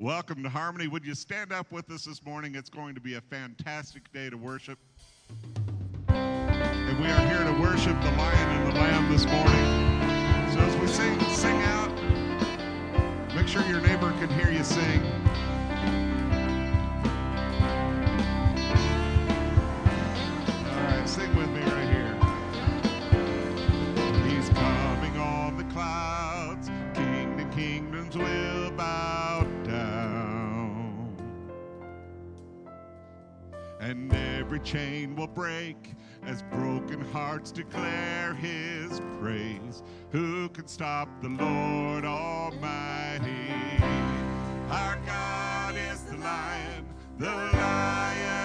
Welcome to Harmony. Would you stand up with us this morning? It's going to be a fantastic day to worship. And we are here to worship the Lion and the Lamb this morning. So as we sing out, make sure your neighbor can hear you sing. All right, sing with me right here. He's coming on the clouds. Kingdoms will bow down, and every chain will break as broken hearts declare his praise. Who can stop the Lord Almighty? Our God is the Lion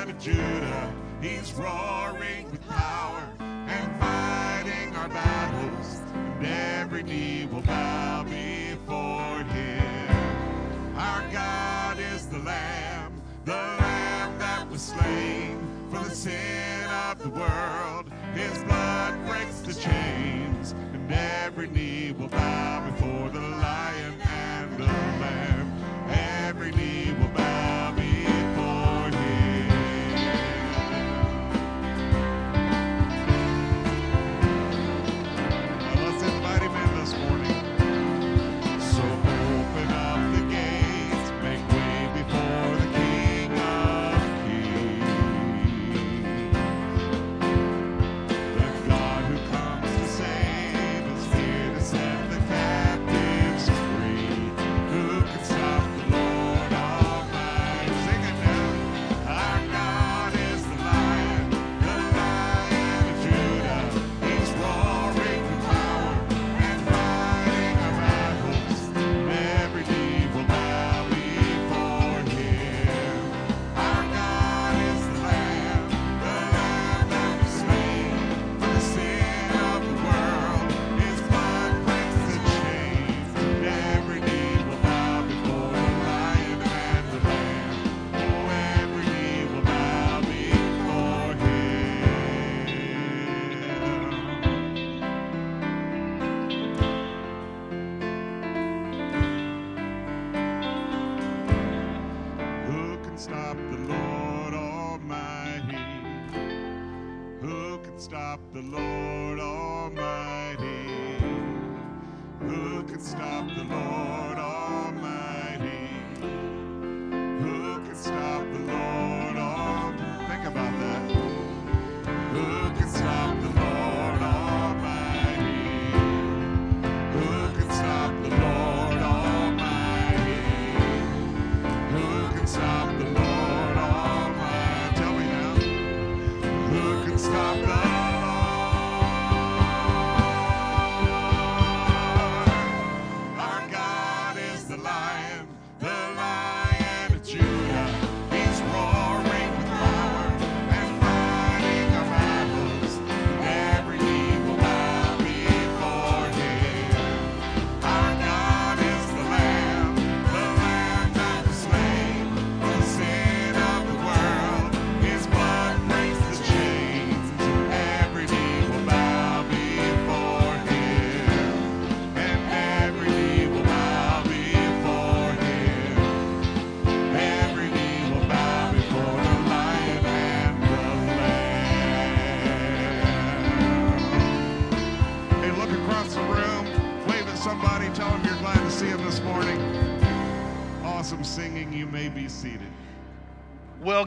of Judah. He's roaring with power and fighting our battles, and every knee will bow before him. Our God is the Lamb that was slain for the sin of the world. His blood breaks the chains, and every knee will bow before the Lion and the Lamb. Every knee will bow before him. Now let's invite him in this morning.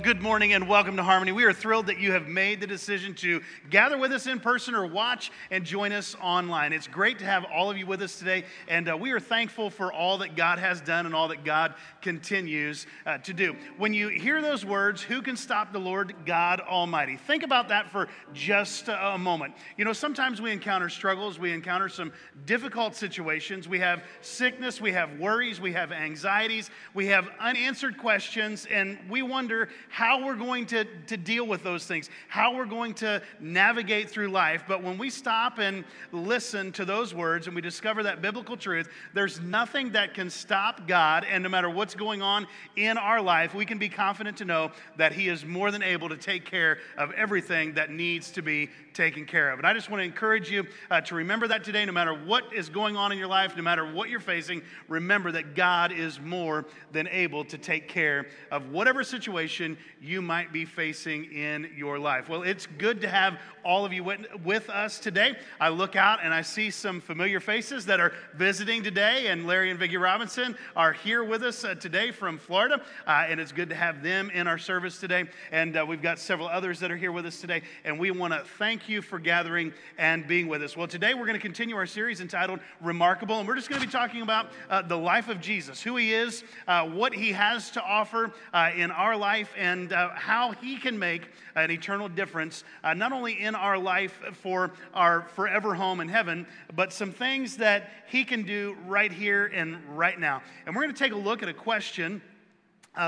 Good morning and welcome to Harmony. We are thrilled that you have made the decision to gather with us in person or watch and join us online. It's great to have all of you with us today, and we are thankful for all that God has done and all that God continues to do. When you hear those words, who can stop the Lord God Almighty? Think about that for just a moment. You know, sometimes we encounter struggles, we encounter some difficult situations, we have sickness, we have worries, we have anxieties, we have unanswered questions, and we wonder, clear how we're going to deal with those things, how we're going to navigate through life. But when we stop and listen to those words and we discover that biblical truth, there's nothing that can stop God. And no matter what's going on in our life, we can be confident to know that He is more than able to take care of everything that needs to be taken care of. And I just want to encourage you to remember that today, no matter what is going on in your life, no matter what you're facing, remember that God is more than able to take care of whatever situation you might be facing in your life. Well, it's good to have all of you with us today. I look out and I see some familiar faces that are visiting today, and Larry and Vicki Robinson are here with us today from Florida, and it's good to have them in our service today. And we've got several others that are here with us today, and we want to thank you for gathering and being with us. Well, today we're going to continue our series entitled Remarkable, and we're just going to be talking about the life of Jesus, who He is, what He has to offer in our life, and how He can make an eternal difference, not only in our life for our forever home in heaven, but some things that He can do right here and right now. And we're going to take a look at a question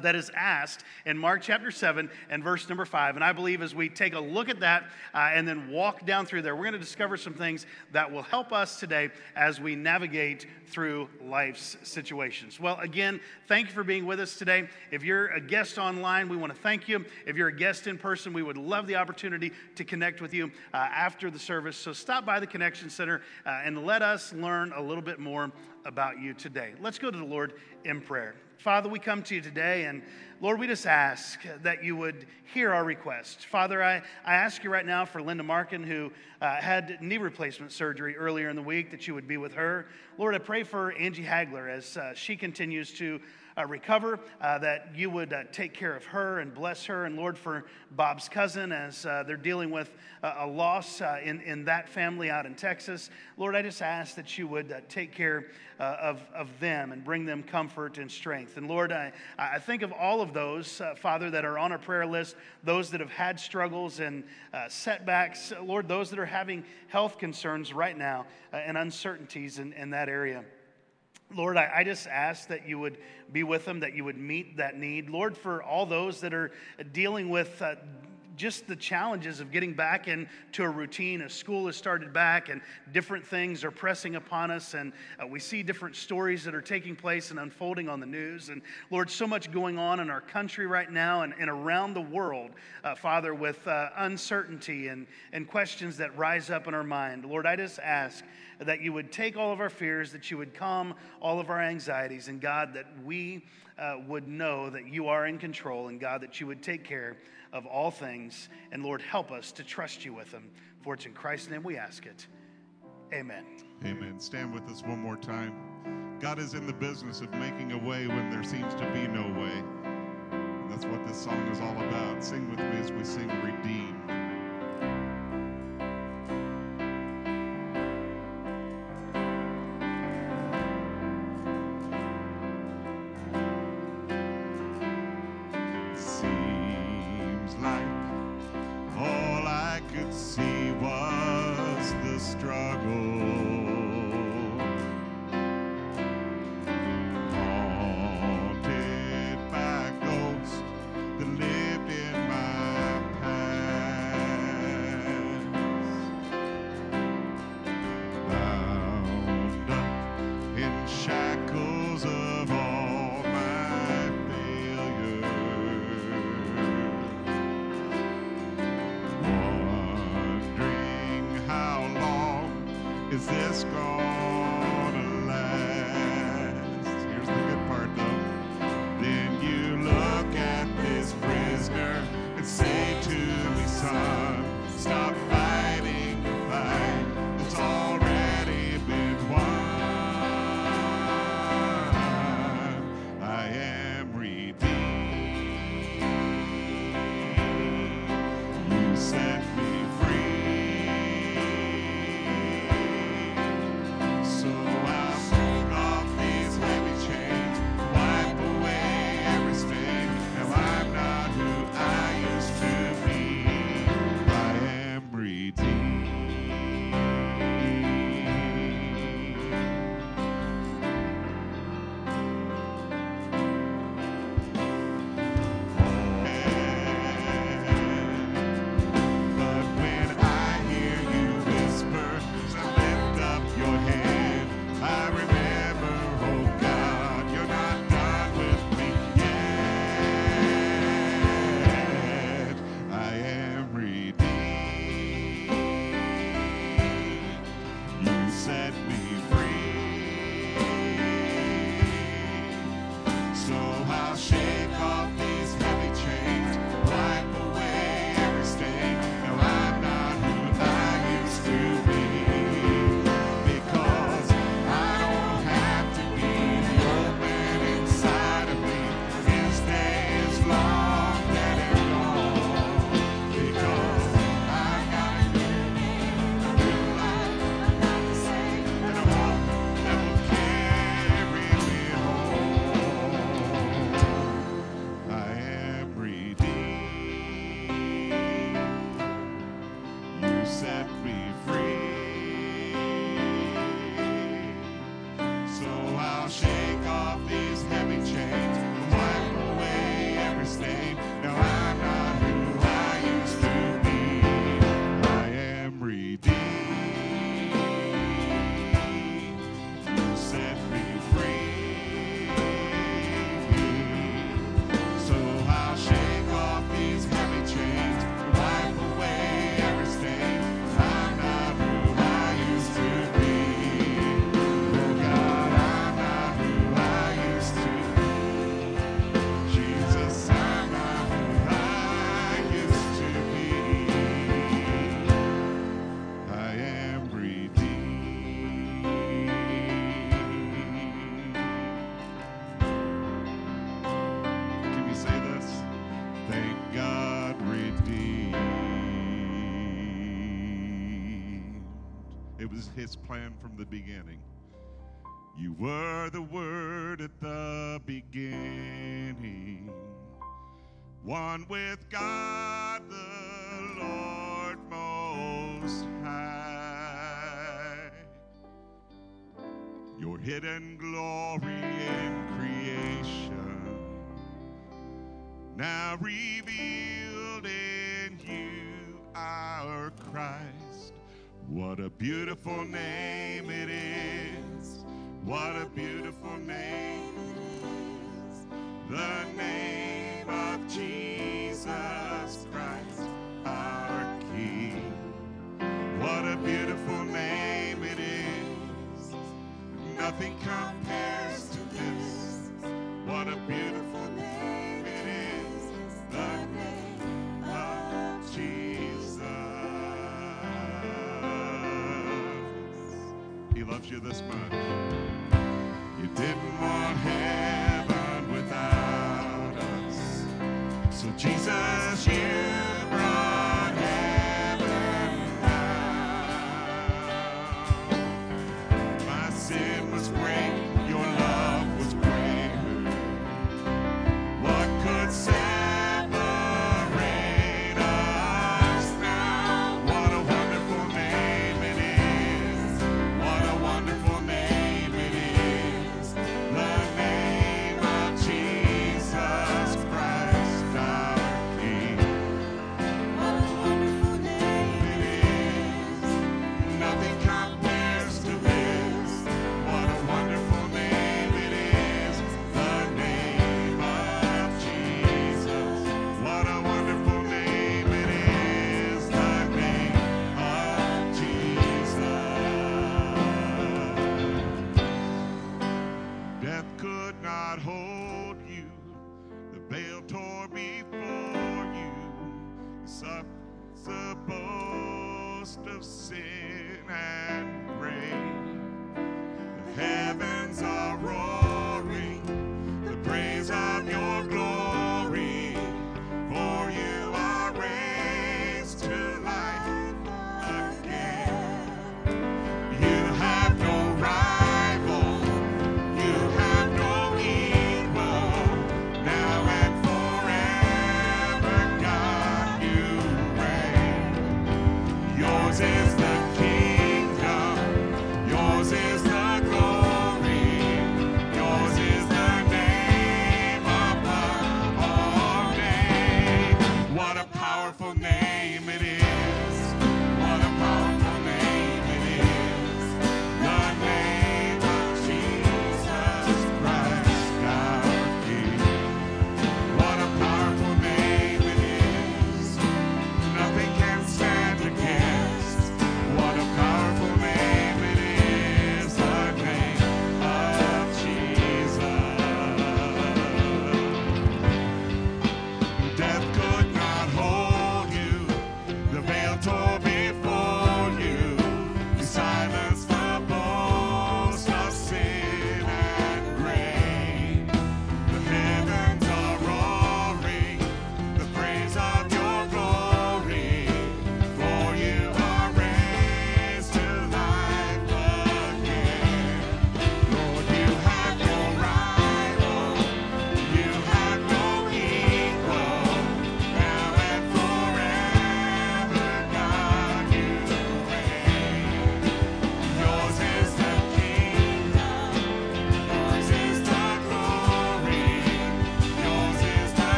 that is asked in Mark chapter 7 and verse number 5. And I believe as we take a look at that and then walk down through there, we're going to discover some things that will help us today as we navigate through life's situations. Well, again, thank you for being with us today. If you're a guest online, we want to thank you. If you're a guest in person, we would love the opportunity to connect with you after the service. So stop by the Connection Center and let us learn a little bit more about you today. Let's go to the Lord in prayer. Father, we come to you today, and Lord, we just ask that you would hear our request. Father, I ask you right now for Linda Markin, who had knee replacement surgery earlier in the week, that you would be with her. Lord, I pray for Angie Hagler as she continues to recover, that you would take care of her and bless her. And Lord, for Bob's cousin as they're dealing with a loss in that family out in Texas. Lord, I just ask that you would take care of them and bring them comfort and strength. And Lord, I think of all of those, Father, that are on our prayer list, those that have had struggles and setbacks. Lord, those that are having health concerns right now and uncertainties in that area. Lord, I just ask that you would be with them, that you would meet that need. Lord, for all those that are dealing with just the challenges of getting back into a routine, as school has started back and different things are pressing upon us, and we see different stories that are taking place and unfolding on the news. And Lord, so much going on in our country right now and around the world, Father, with uncertainty and questions that rise up in our mind. Lord, I just ask that you would take all of our fears, that you would calm all of our anxieties, and God, that we would know that you are in control, and God, that you would take care of all things. And Lord, help us to trust you with them. For it's in Christ's name we ask it. Amen. Amen. Stand with us one more time. God is in the business of making a way when there seems to be no way. And that's what this song is all about. Sing with me as we sing Redeemed. set me free. So I'll shake off these heavy chains, wipe away every stain. Now I'm not who I used to be. I am redeemed. You set me free. So I'll shake off these heavy chains. His plan from the beginning. You were the Word at the beginning, one with God the Lord Most High. Your hidden glory in creation, now revealed in you, our Christ. What a beautiful name it is. What a beautiful name it is. The name of Jesus Christ, our King. What a beautiful name it is. Nothing compares to this. What a beautiful name it is. The name of Jesus. He loves you this much. You didn't want heaven without us. So Jesus, you brought heaven down. My sin was great. Your love was greater. What could say?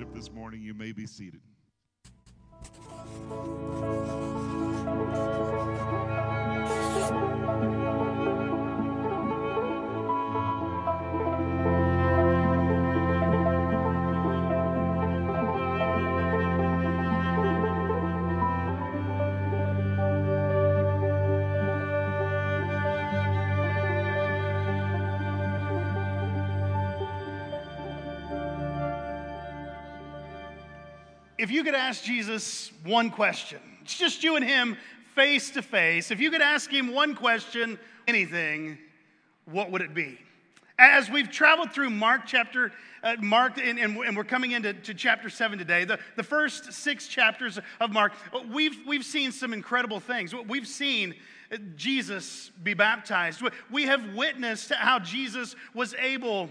worship this morning. You may be seated. If you could ask Jesus one question, it's just you and him face to face. If you could ask him one question, anything, what would it be? As we've traveled through Mark, and we're coming into chapter 7 today, the first 6 chapters of Mark, we've seen some incredible things. We've seen Jesus be baptized. We have witnessed how Jesus was able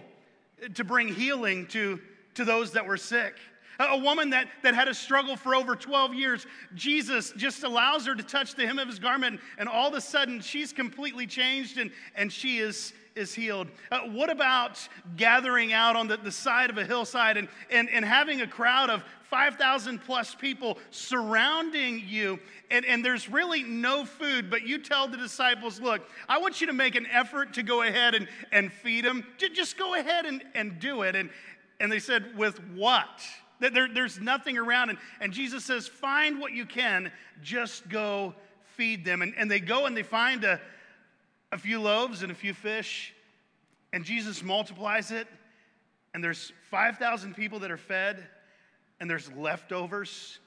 to bring healing to those that were sick. A woman that had a struggle for over 12 years, Jesus just allows her to touch the hem of his garment, and all of a sudden she's completely changed and she is healed. What about gathering out on the side of a hillside and having a crowd of 5,000 plus people surrounding you, and there's really no food, but you tell the disciples, look, I want you to make an effort to go ahead and feed them. Just go ahead and do it. And they said, with what? There's nothing around. And Jesus says, find what you can. Just go feed them. And they go and they find a few loaves and a few fish. And Jesus multiplies it. And there's 5,000 people that are fed. And there's leftovers.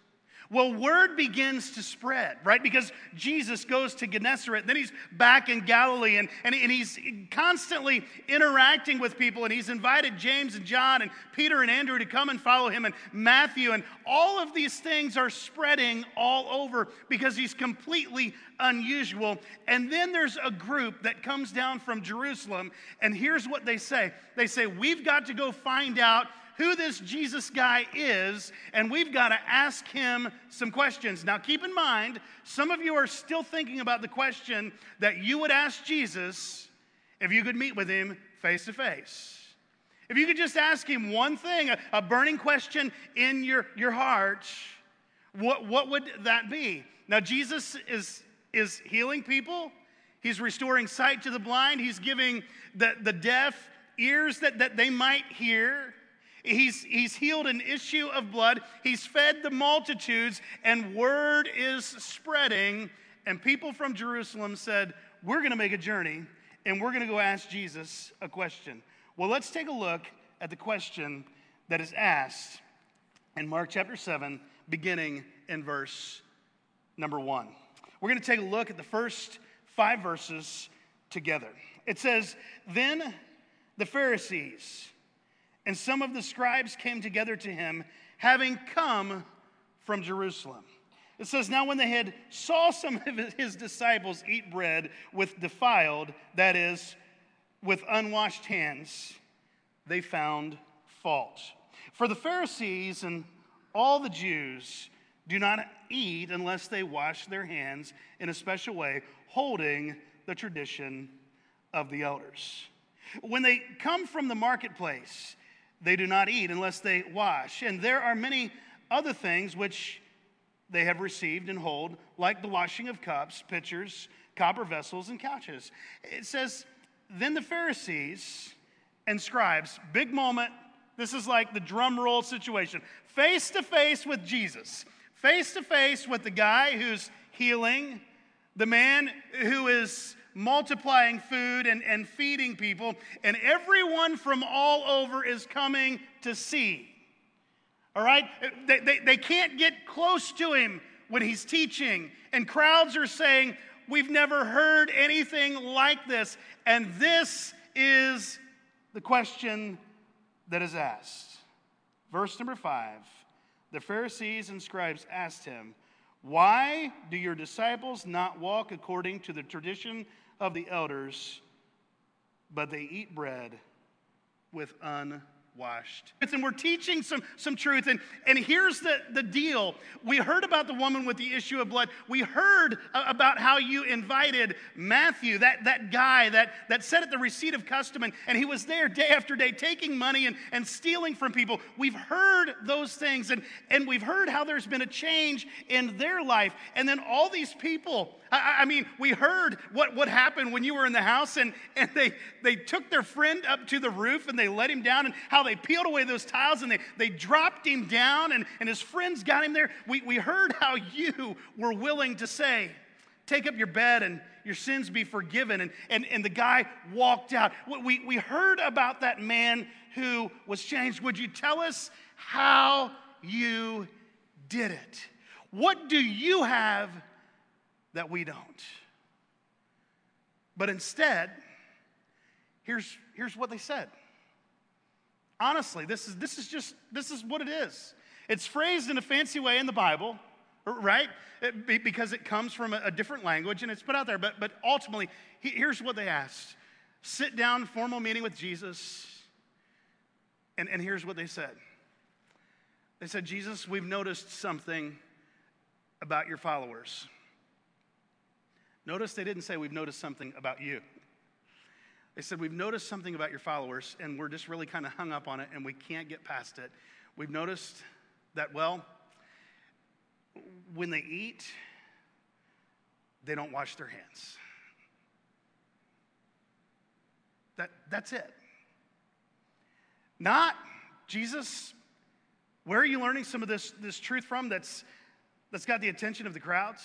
Well, word begins to spread, right? Because Jesus goes to Gennesaret, and then he's back in Galilee, and he's constantly interacting with people, and he's invited James and John and Peter and Andrew to come and follow him, and Matthew, and all of these things are spreading all over because he's completely unusual. And then there's a group that comes down from Jerusalem, and here's what they say. They say, we've got to go find out who this Jesus guy is, and we've got to ask him some questions. Now, keep in mind, some of you are still thinking about the question that you would ask Jesus if you could meet with him face to face. If you could just ask him one thing, a burning question in your heart, what would that be? Now, Jesus is healing people. He's restoring sight to the blind. He's giving the deaf ears that they might hear. He's healed an issue of blood. He's fed the multitudes, and word is spreading. And people from Jerusalem said, we're going to make a journey, and we're going to go ask Jesus a question. Well, let's take a look at the question that is asked in Mark chapter 7, beginning in verse number 1. We're going to take a look at the first 5 verses together. It says, then the Pharisees and some of the scribes came together to him, having come from Jerusalem. It says, now when they had saw some of his disciples eat bread with defiled, that is, with unwashed hands, they found fault. For the Pharisees and all the Jews do not eat unless they wash their hands in a special way, holding the tradition of the elders. When they come from the marketplace, they do not eat unless they wash. And there are many other things which they have received and hold, like the washing of cups, pitchers, copper vessels, and couches. It says, then the Pharisees and scribes, big moment, this is like the drum roll situation, face to face with Jesus, face to face with the guy who's healing, the man who is multiplying food and feeding people, and everyone from all over is coming to see. All right? They can't get close to him when he's teaching, and crowds are saying, we've never heard anything like this, and this is the question that is asked. Verse number 5, the Pharisees and scribes asked him, why do your disciples not walk according to the tradition of the elders, but they eat bread with unwashed washed. And we're teaching some truth. And here's the deal. We heard about the woman with the issue of blood. We heard about how you invited Matthew, that guy that sat at the receipt of custom, and he was there day after day taking money and stealing from people. We've heard those things, and we've heard how there's been a change in their life. And then all these people, we heard what happened when you were in the house, and they took their friend up to the roof and they let him down, and how they peeled away those tiles and they dropped him down, and his friends got him there. We heard how you were willing to say, take up your bed and your sins be forgiven, and the guy walked out. We heard about that man who was changed. Would you tell us how you did it? What do you have that we don't? But instead, here's what they said. Honestly, this is what it is. It's phrased in a fancy way in the Bible, right? Because it comes from a different language and it's put out there. But ultimately, here's what they asked. Sit down, formal meeting with Jesus. And here's what they said. They said, Jesus, we've noticed something about your followers. Notice they didn't say, we've noticed something about you. They said, we've noticed something about your followers, and we're just really kind of hung up on it, and we can't get past it. We've noticed that, when they eat, they don't wash their hands. That's it. Not, Jesus, where are you learning some of this truth from that's got the attention of the crowds?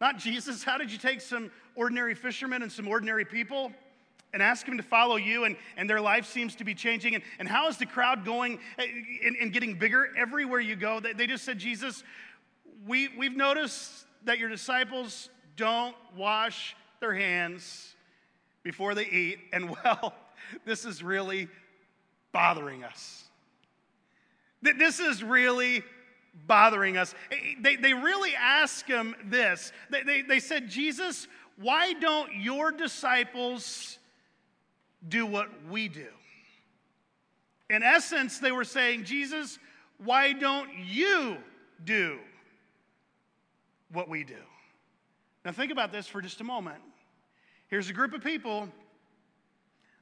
Not, Jesus, how did you take some ordinary fishermen and some ordinary people and ask them to follow you, and their life seems to be changing? And how is the crowd going and getting bigger everywhere you go? They just said, Jesus, we've noticed that your disciples don't wash their hands before they eat. And, this is really bothering us. This is really bothering us. They really ask him this. They said, Jesus, why don't your disciples do what we do? In essence, they were saying, Jesus, why don't you do what we do? Now think about this for just a moment. Here's a group of people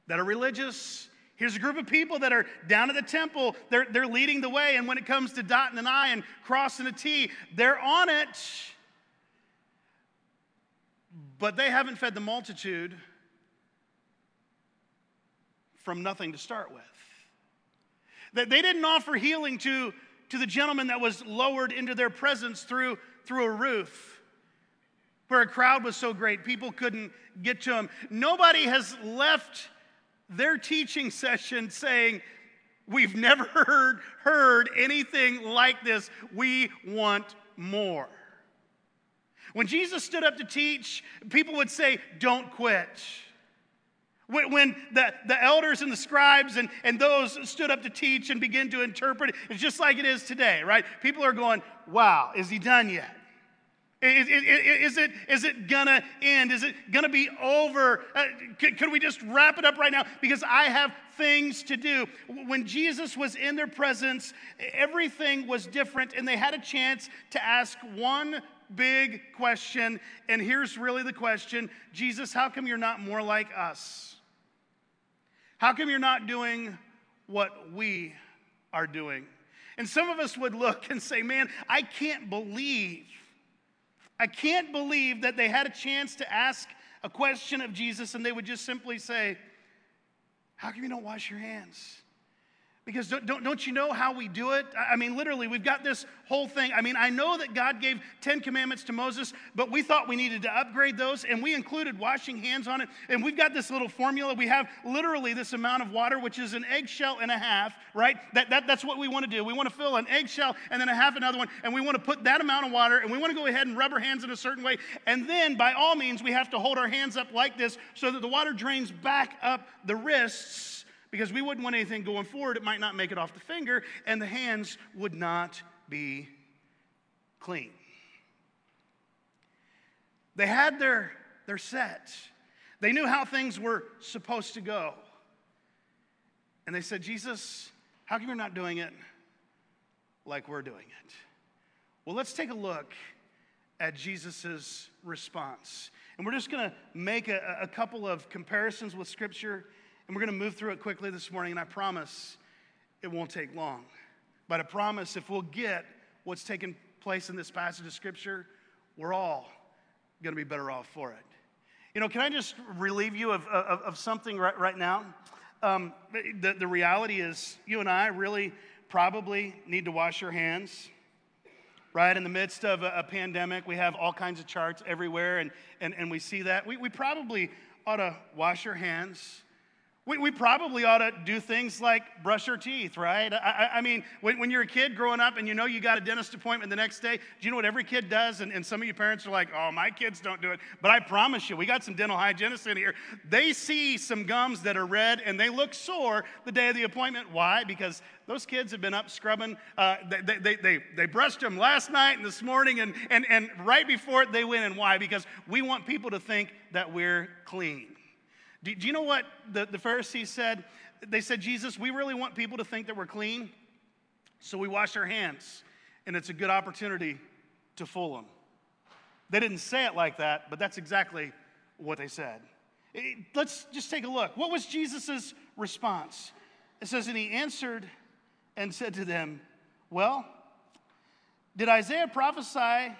that are religious. Here's a group of people that are down at the temple. They're leading the way. And when it comes to dotting an I and crossing a T, they're on it. But they haven't fed the multitude from nothing to start with. They didn't offer healing to the gentleman that was lowered into their presence through a roof, where a crowd was so great people couldn't get to him. Nobody has left their teaching session saying, we've never heard anything like this. We want more. When Jesus stood up to teach, people would say, don't quit. When the elders and the scribes and those stood up to teach and begin to interpret, it's just like it is today, right? People are going, wow, is he done yet? Is it gonna end? Is it gonna be over? Could we just wrap it up right now? Because I have things to do. When Jesus was in their presence, everything was different, and they had a chance to ask one big question. And here's really the question: Jesus, how come you're not more like us? How come you're not doing what we are doing? And some of us would look and say, man, I can't believe that they had a chance to ask a question of Jesus, and they would just simply say, how come you don't wash your hands? Because don't you know how we do it? Literally, we've got this whole thing. I know that God gave 10 commandments to Moses, but we thought we needed to upgrade those, and we included washing hands on it. And we've got this little formula. We have literally this amount of water, which is an eggshell and a half, right? That's what we want to do. We want to fill an eggshell and then a half another one, and we want to put that amount of water, and we want to go ahead and rub our hands in a certain way. And then, by all means, we have to hold our hands up like this so that the water drains back up the wrists, because we wouldn't want anything going forward. It might not make it off the finger, and the hands would not be clean. They had their set. They knew how things were supposed to go. And they said, Jesus, how come you're not doing it like we're doing it? Well, let's take a look at Jesus's response. And we're just going to make a couple of comparisons with Scripture, and we're going to move through it quickly this morning, and I promise it won't take long. But I promise if we'll get what's taking place in this passage of Scripture, we're all going to be better off for it. You know, can I just relieve you of something right now? The reality is you and I really probably need to wash your hands, right? In the midst of a pandemic, we have all kinds of charts everywhere, and we see that. We probably ought to wash your hands. We probably ought to do things like brush your teeth, right? I mean, when you're a kid growing up and you know you got a dentist appointment the next day, do you know what every kid does? And some of you parents are like, oh, my kids don't do it. But I promise you, we got some dental hygienists in here. They see some gums that are red and they look sore the day of the appointment. Why? Because those kids have been up scrubbing. They brushed them last night and this morning and right before they went in. Why? Because we want people to think that we're clean. Do you know what the Pharisees said? They said, Jesus, we really want people to think that we're clean, so we wash our hands, and it's a good opportunity to fool them. They didn't say it like that, but that's exactly what they said. Let's just take a look. What was Jesus' response? It says, and he answered and said to them, well, did Isaiah prophesy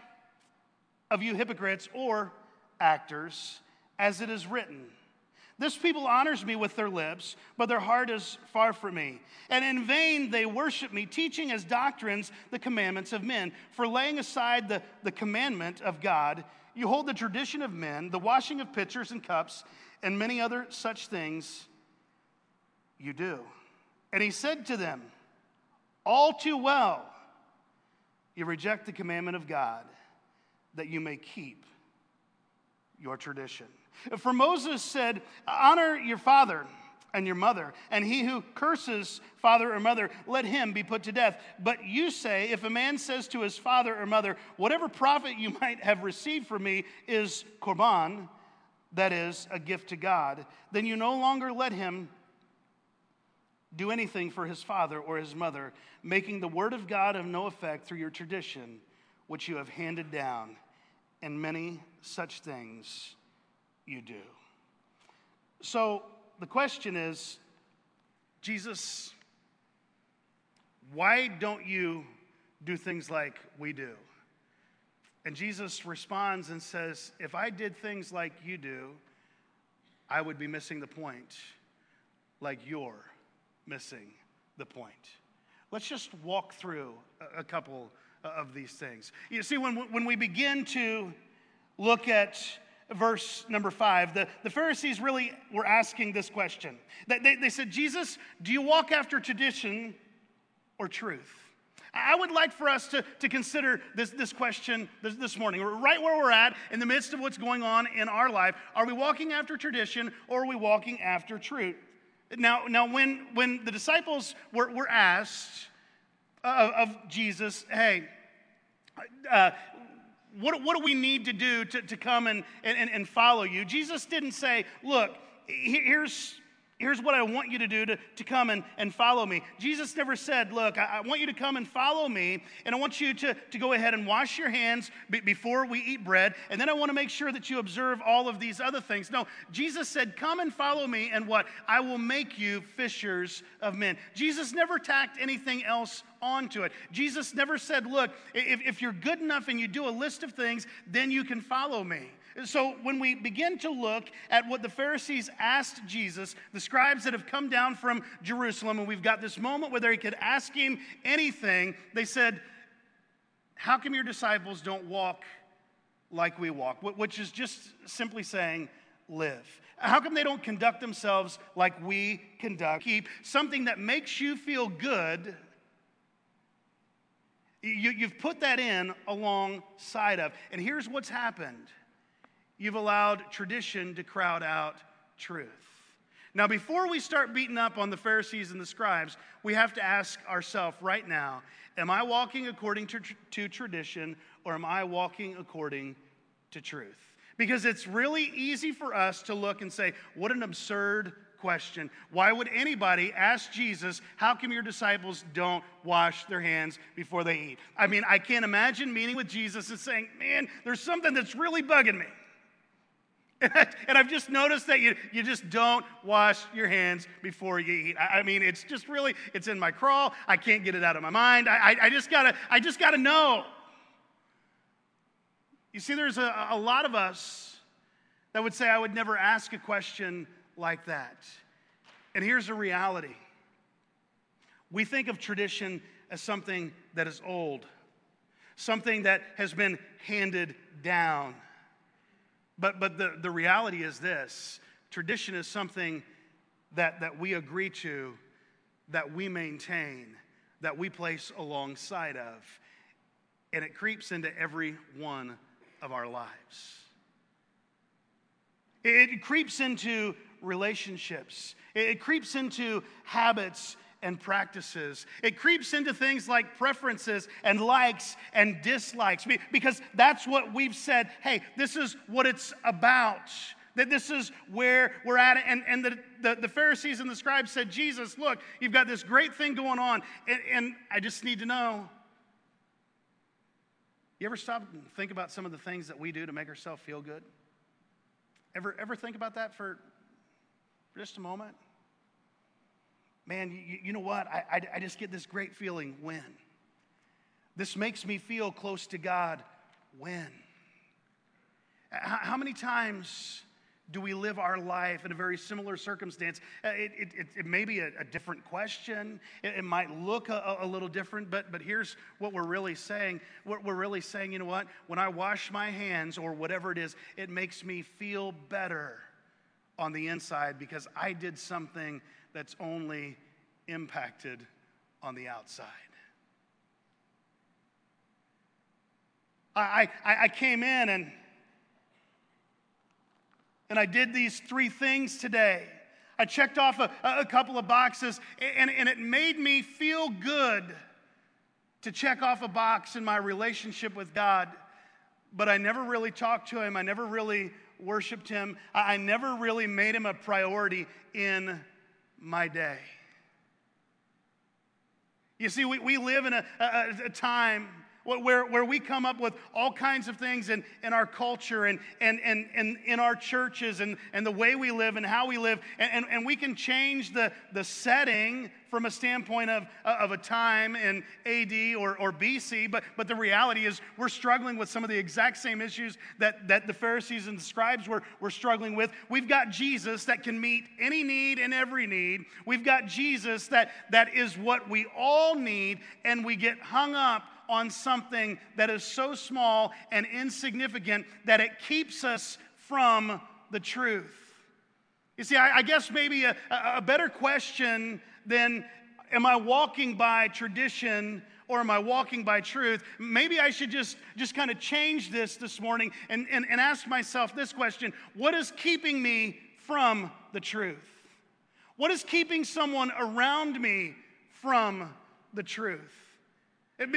of you hypocrites or actors, as it is written? This people honors me with their lips, but their heart is far from me. And in vain they worship me, teaching as doctrines the commandments of men. For laying aside the commandment of God, you hold the tradition of men, the washing of pitchers and cups, and many other such things you do. And he said to them, all too well, you reject the commandment of God, that you may keep your tradition. For Moses said, honor your father and your mother, and he who curses father or mother, let him be put to death. But you say, if a man says to his father or mother, whatever profit you might have received from me is korban, that is, a gift to God, then you no longer let him do anything for his father or his mother, making the word of God of no effect through your tradition, which you have handed down, and many such things you do. So the question is, Jesus, why don't you do things like we do? And Jesus responds and says, if I did things like you do, I would be missing the point, like you're missing the point. Let's just walk through a couple of these things. You see, when we begin to look at verse number 5, the Pharisees really were asking this question. They said, Jesus, do you walk after tradition or truth? I would like for us to consider this question this morning. Right where we're at, in the midst of what's going on in our life, are we walking after tradition or are we walking after truth? Now when the disciples were asked of Jesus, hey, What do we need to do to come and follow you? Jesus didn't say, look, here's what I want you to do to come and follow me. Jesus never said, look, I want you to come and follow me, and I want you to go ahead and wash your hands before we eat bread, and then I want to make sure that you observe all of these other things. No, Jesus said, come and follow me, and what? I will make you fishers of men. Jesus never tacked anything else onto it. Jesus never said, look, if you're good enough and you do a list of things, then you can follow me. So when we begin to look at what the Pharisees asked Jesus, the scribes that have come down from Jerusalem, and we've got this moment where they could ask him anything, they said, how come your disciples don't walk like we walk? Which is just simply saying, live. How come they don't conduct themselves like we conduct? Keep something that makes you feel good. You've put that in alongside of. And here's what's happened. You've allowed tradition to crowd out truth. Now, before we start beating up on the Pharisees and the scribes, we have to ask ourselves right now, am I walking according to tradition, or am I walking according to truth? Because it's really easy for us to look and say, what an absurd question. Why would anybody ask Jesus, how come your disciples don't wash their hands before they eat? I mean, I can't imagine meeting with Jesus and saying, man, there's something that's really bugging me. And I've just noticed that you just don't wash your hands before you eat. I mean, it's just really, it's in my crawl. I can't get it out of my mind. I just gotta know. You see, there's a lot of us that would say, I would never ask a question like that. And here's the reality. We think of tradition as something that is old, something that has been handed down. But the reality is this. Tradition is something that we agree to, that we maintain, that we place alongside of. And it creeps into every one of our lives. It creeps into relationships. It creeps into habits and practices. It creeps into things like preferences and likes and dislikes, because that's what we've said, hey, this is what it's about, that this is where we're at. And the Pharisees and the scribes said, Jesus, look, you've got this great thing going on, and I just need to know. You ever stop and think about some of the things that we do to make ourselves feel good? Ever think about that for just a moment? Man, you know what? I just get this great feeling when. This makes me feel close to God when. How many times do we live our life in a very similar circumstance? It may be a different question. It might look a little different, but here's what we're really saying. We're really saying, you know what? When I wash my hands or whatever it is, it makes me feel better on the inside because I did something that's only impacted on the outside. I came in and I did these three things today. I checked off a couple of boxes, and it made me feel good to check off a box in my relationship with God, but I never really talked to Him. I never really worshiped Him. I never really made Him a priority in my day. You see, we live in a time where we come up with all kinds of things in our culture and in our churches and the way we live and how we live. And we can change the setting from a standpoint of a time in AD or BC, but the reality is we're struggling with some of the exact same issues that the Pharisees and the scribes were struggling with. We've got Jesus that can meet any need and every need. We've got Jesus that is what we all need, and we get hung up on something that is so small and insignificant that it keeps us from the truth. You see, I guess maybe a better question than, am I walking by tradition or am I walking by truth? Maybe I should just kind of change this morning and ask myself this question. What is keeping me from the truth? What is keeping someone around me from the truth?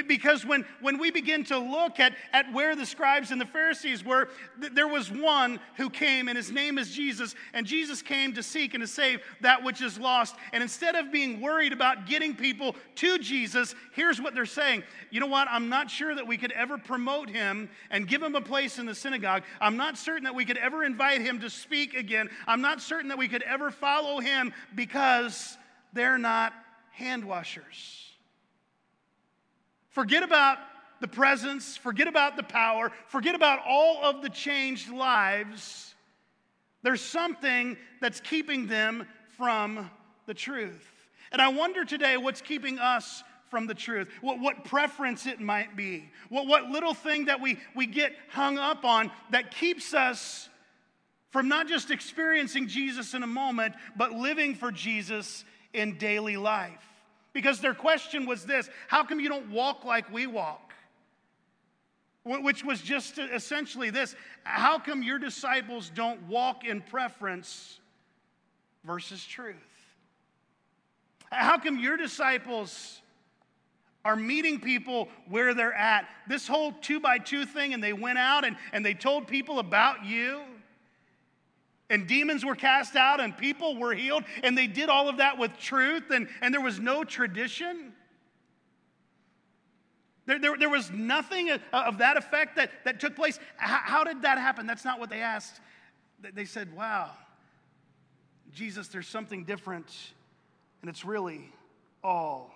Because when we begin to look at where the scribes and the Pharisees were, there was one who came, and his name is Jesus, and Jesus came to seek and to save that which is lost. And instead of being worried about getting people to Jesus, here's what they're saying. You know what? I'm not sure that we could ever promote him and give him a place in the synagogue. I'm not certain that we could ever invite him to speak again. I'm not certain that we could ever follow him because they're not hand washers. Forget about the presence, forget about the power, forget about all of the changed lives. There's something that's keeping them from the truth. And I wonder today what's keeping us from the truth, what preference it might be, what little thing that we get hung up on that keeps us from not just experiencing Jesus in a moment, but living for Jesus in daily life. Because their question was this, how come you don't walk like we walk? Which was just essentially this, how come your disciples don't walk in preference versus truth? How come your disciples are meeting people where they're at? This whole 2x2 thing, and they went out and they told people about you. and demons were cast out and people were healed, and they did all of that with truth, and there was no tradition. There was nothing of that effect that took place. How did that happen? That's not what they asked. They said, wow, Jesus, there's something different, and it's really all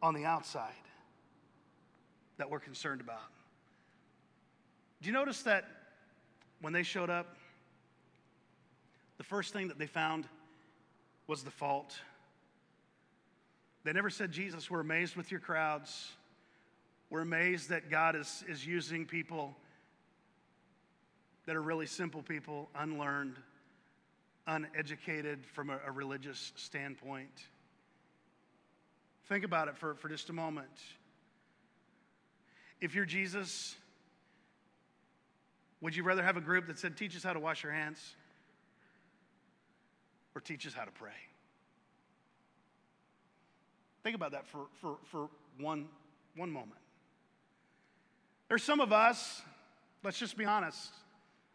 on the outside that we're concerned about. Do you notice that when they showed up, the first thing that they found was the fault? They never said, Jesus, we're amazed with your crowds. We're amazed that God is using people that are really simple people, unlearned, uneducated from a religious standpoint. Think about it for just a moment. If you're Jesus, would you rather have a group that said, teach us how to wash our hands, or teach us how to pray? Think about that for one moment. There's some of us, let's just be honest.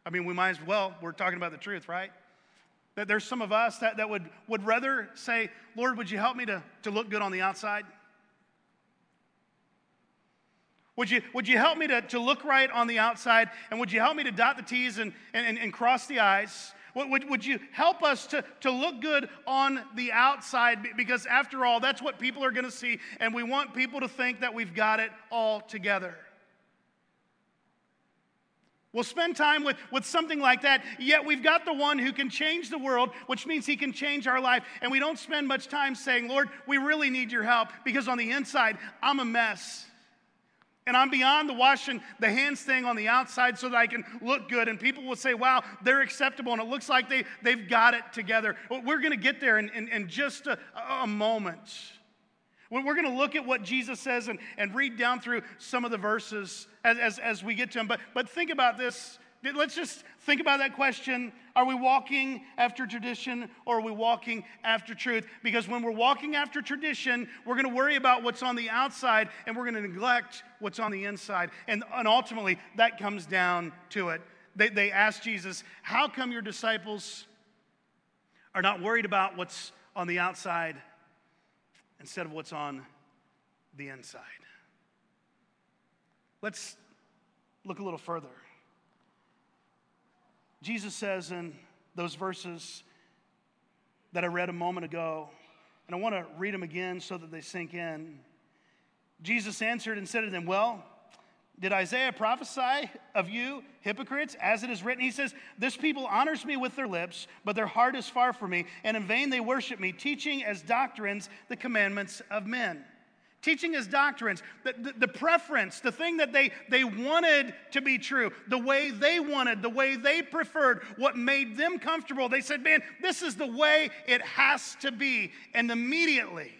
I mean, we might as well, we're talking about the truth, right? That there's some of us that would rather say, Lord, would you help me to look good on the outside? Would you help me to look right on the outside? And would you help me to dot the T's and cross the I's? Would you help us to look good on the outside? Because after all, that's what people are going to see, and we want people to think that we've got it all together. We'll spend time with something like that, yet we've got the one who can change the world, which means he can change our life, and we don't spend much time saying, Lord, we really need your help, because on the inside, I'm a mess. And I'm beyond the washing the hands thing on the outside so that I can look good. And people will say, wow, they're acceptable. And it looks like they've got it together. We're going to get there in just a moment. We're going to look at what Jesus says and read down through some of the verses as we get to them. But think about this. Let's just think about that question. Are we walking after tradition, or are we walking after truth? Because when we're walking after tradition, we're going to worry about what's on the outside, and we're going to neglect what's on the inside. And ultimately, that comes down to it. They asked Jesus, how come your disciples are not worried about what's on the outside instead of what's on the inside? Let's look a little further. Jesus says in those verses that I read a moment ago, and I want to read them again so that they sink in. Jesus answered and said to them, well, did Isaiah prophesy of you, hypocrites, as it is written? He says, this people honors me with their lips, but their heart is far from me, and in vain they worship me, teaching as doctrines the commandments of men. Teaching as doctrines, the preference, the thing that they wanted to be true, the way they wanted, the way they preferred, what made them comfortable. They said, man, this is the way it has to be. And immediately,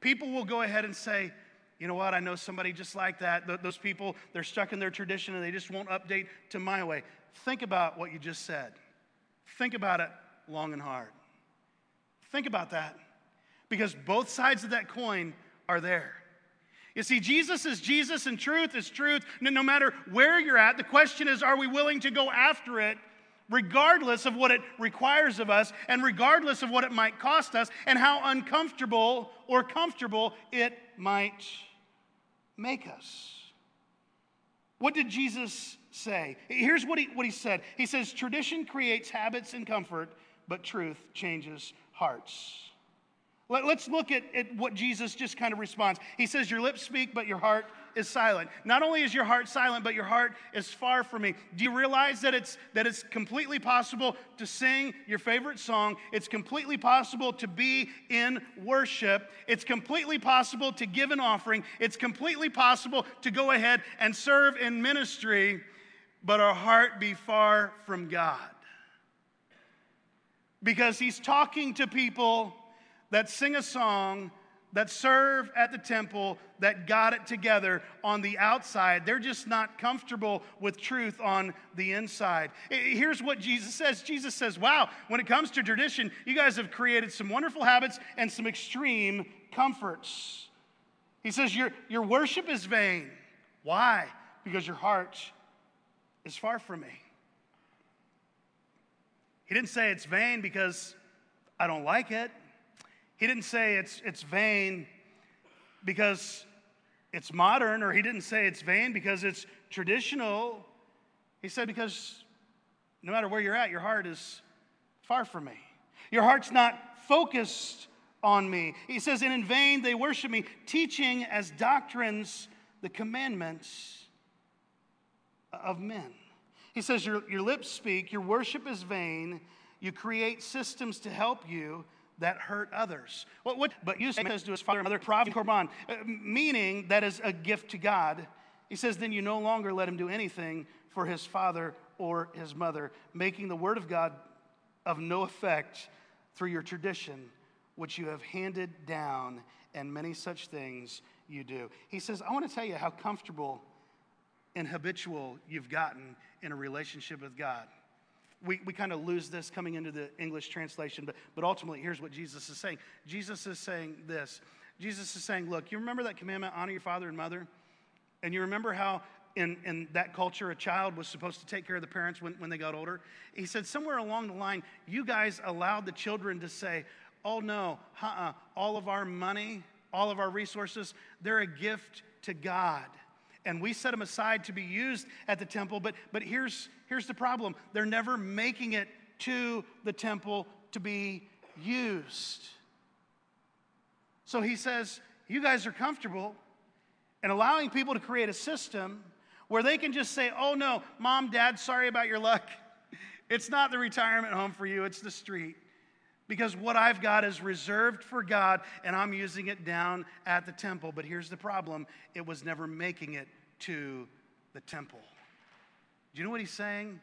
people will go ahead and say, you know what, I know somebody just like that. Those people, they're stuck in their tradition and they just won't update to my way. Think about what you just said. Think about it long and hard. Think about that. Because both sides of that coin are there. You see, Jesus is Jesus and truth is truth. No matter where you're at, the question is, are we willing to go after it regardless of what it requires of us and regardless of what it might cost us and how uncomfortable or comfortable it might make us? What did Jesus say? Here's what he said. He says, tradition creates habits and comfort, but truth changes hearts. Let's look at what Jesus just kind of responds. He says, your lips speak, but your heart is silent. Not only is your heart silent, but your heart is far from me. Do you realize that it's completely possible to sing your favorite song? It's completely possible to be in worship. It's completely possible to give an offering. It's completely possible to go ahead and serve in ministry, but our heart be far from God. Because he's talking to people that sing a song, that serve at the temple, that got it together on the outside. They're just not comfortable with truth on the inside. Here's what Jesus says. Jesus says, wow, when it comes to tradition, you guys have created some wonderful habits and some extreme comforts. He says, your worship is vain. Why? Because your heart is far from me. He didn't say it's vain because I don't like it. He didn't say it's vain because it's modern, or he didn't say it's vain because it's traditional. He said because no matter where you're at, your heart is far from me. Your heart's not focused on me. He says, and in vain they worship me, teaching as doctrines the commandments of men. He says, your lips speak, your worship is vain, you create systems to help you that hurt others. But you say, to his father and mother, Prav Korban, meaning that is a gift to God. He says, then you no longer let him do anything for his father or his mother, making the word of God of no effect through your tradition, which you have handed down, and many such things you do. He says, I want to tell you how comfortable and habitual you've gotten in a relationship with God. We kind of lose this coming into the English translation, but ultimately, here's what Jesus is saying. Jesus is saying this. Jesus is saying, look, you remember that commandment, honor your father and mother? And you remember how in that culture, a child was supposed to take care of the parents when they got older? He said, somewhere along the line, you guys allowed the children to say, oh no, all of our money, all of our resources, they're a gift to God. And we set them aside to be used at the temple, but here's the problem. They're never making it to the temple to be used. So he says, you guys are comfortable in allowing people to create a system where they can just say, oh no, mom, dad, sorry about your luck. It's not the retirement home for you, it's the street. Because what I've got is reserved for God, and I'm using it down at the temple. But here's the problem. It was never making it to the temple. Do you know what he's saying?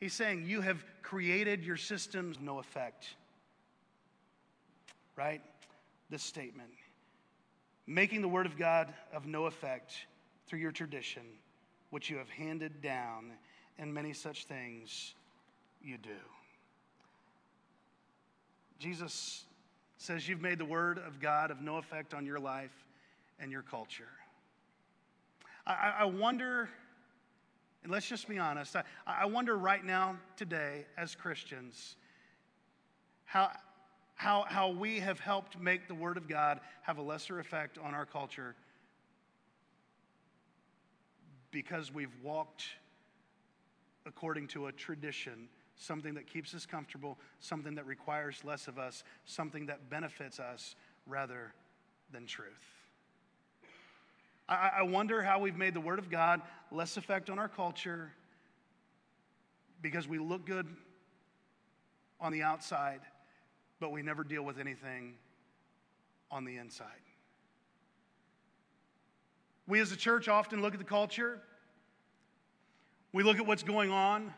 He's saying you have created your systems, no effect. Right? This statement. Making the word of God of no effect through your tradition, which you have handed down, and many such things you do. Jesus says you've made the word of God of no effect on your life and your culture. I wonder, and let's just be honest, I wonder right now, today, as Christians, how we have helped make the word of God have a lesser effect on our culture because we've walked according to a tradition. Something that keeps us comfortable, something that requires less of us, something that benefits us rather than truth. I wonder how we've made the word of God less effect on our culture because we look good on the outside, but we never deal with anything on the inside. We as a church often look at the culture. We look at what's going on.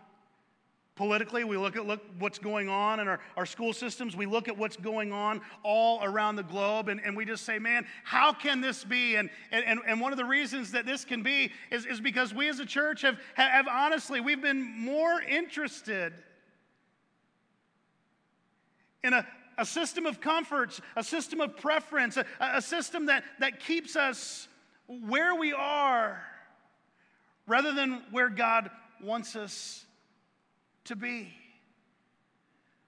Politically, we look at what's going on in our school systems. We look at what's going on all around the globe, and we just say, man, how can this be? And one of the reasons that this can be is because we as a church have honestly, we've been more interested in a system of comforts, a system of preference, a system that keeps us where we are rather than where God wants us to be.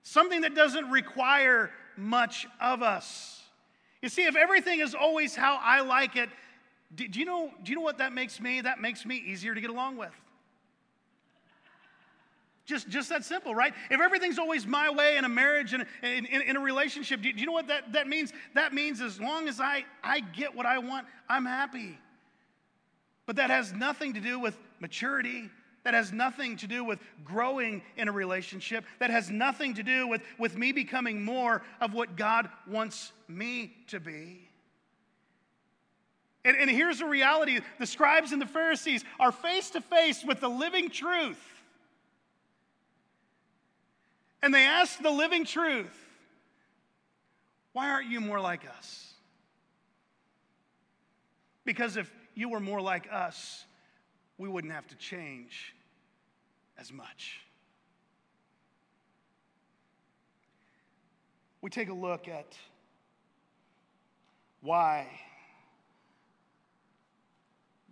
Something that doesn't require much of us. You see, if everything is always how I like it, do you know what that makes me? That makes me easier to get along with. Just that simple, right? If everything's always my way in a marriage and in a relationship, do you know what that means? That means as long as I get what I want, I'm happy. But that has nothing to do with maturity. That has nothing to do with growing in a relationship. That has nothing to do with me becoming more of what God wants me to be. And here's the reality. The scribes and the Pharisees are face to face with the living truth. And they ask the living truth, why aren't you more like us? Because if you were more like us, we wouldn't have to change as much. We take a look at why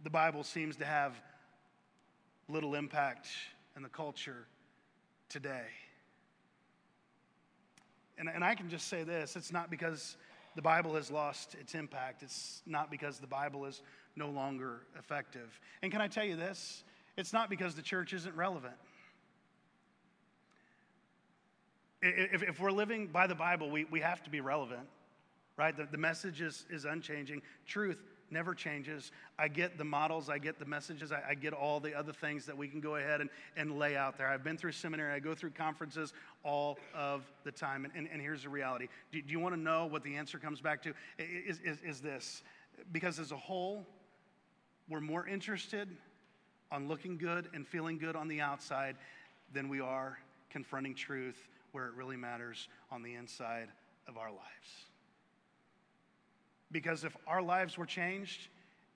the Bible seems to have little impact in the culture today. And I can just say this, it's not because the Bible has lost its impact. It's not because the Bible is no longer effective. And can I tell you this? It's not because the church isn't relevant. If we're living by the Bible, we have to be relevant, right? The message is unchanging. Truth never changes. I get the models. I get the messages. I get all the other things that we can go ahead and lay out there. I've been through seminary. I go through conferences all of the time. And here's the reality. Do you want to know what the answer comes back to? Is this. Because as a whole, we're more interested on looking good and feeling good on the outside than we are confronting truth where it really matters on the inside of our lives. Because if our lives were changed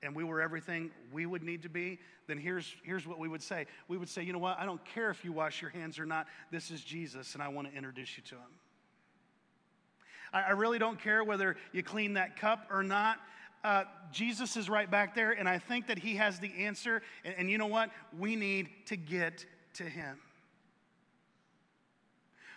and we were everything we would need to be, then here's what we would say. We would say, you know what? I don't care if you wash your hands or not. This is Jesus, and I want to introduce you to him. I really don't care whether you clean that cup or not. Jesus is right back there, and I think that he has the answer. And you know what? We need to get to him.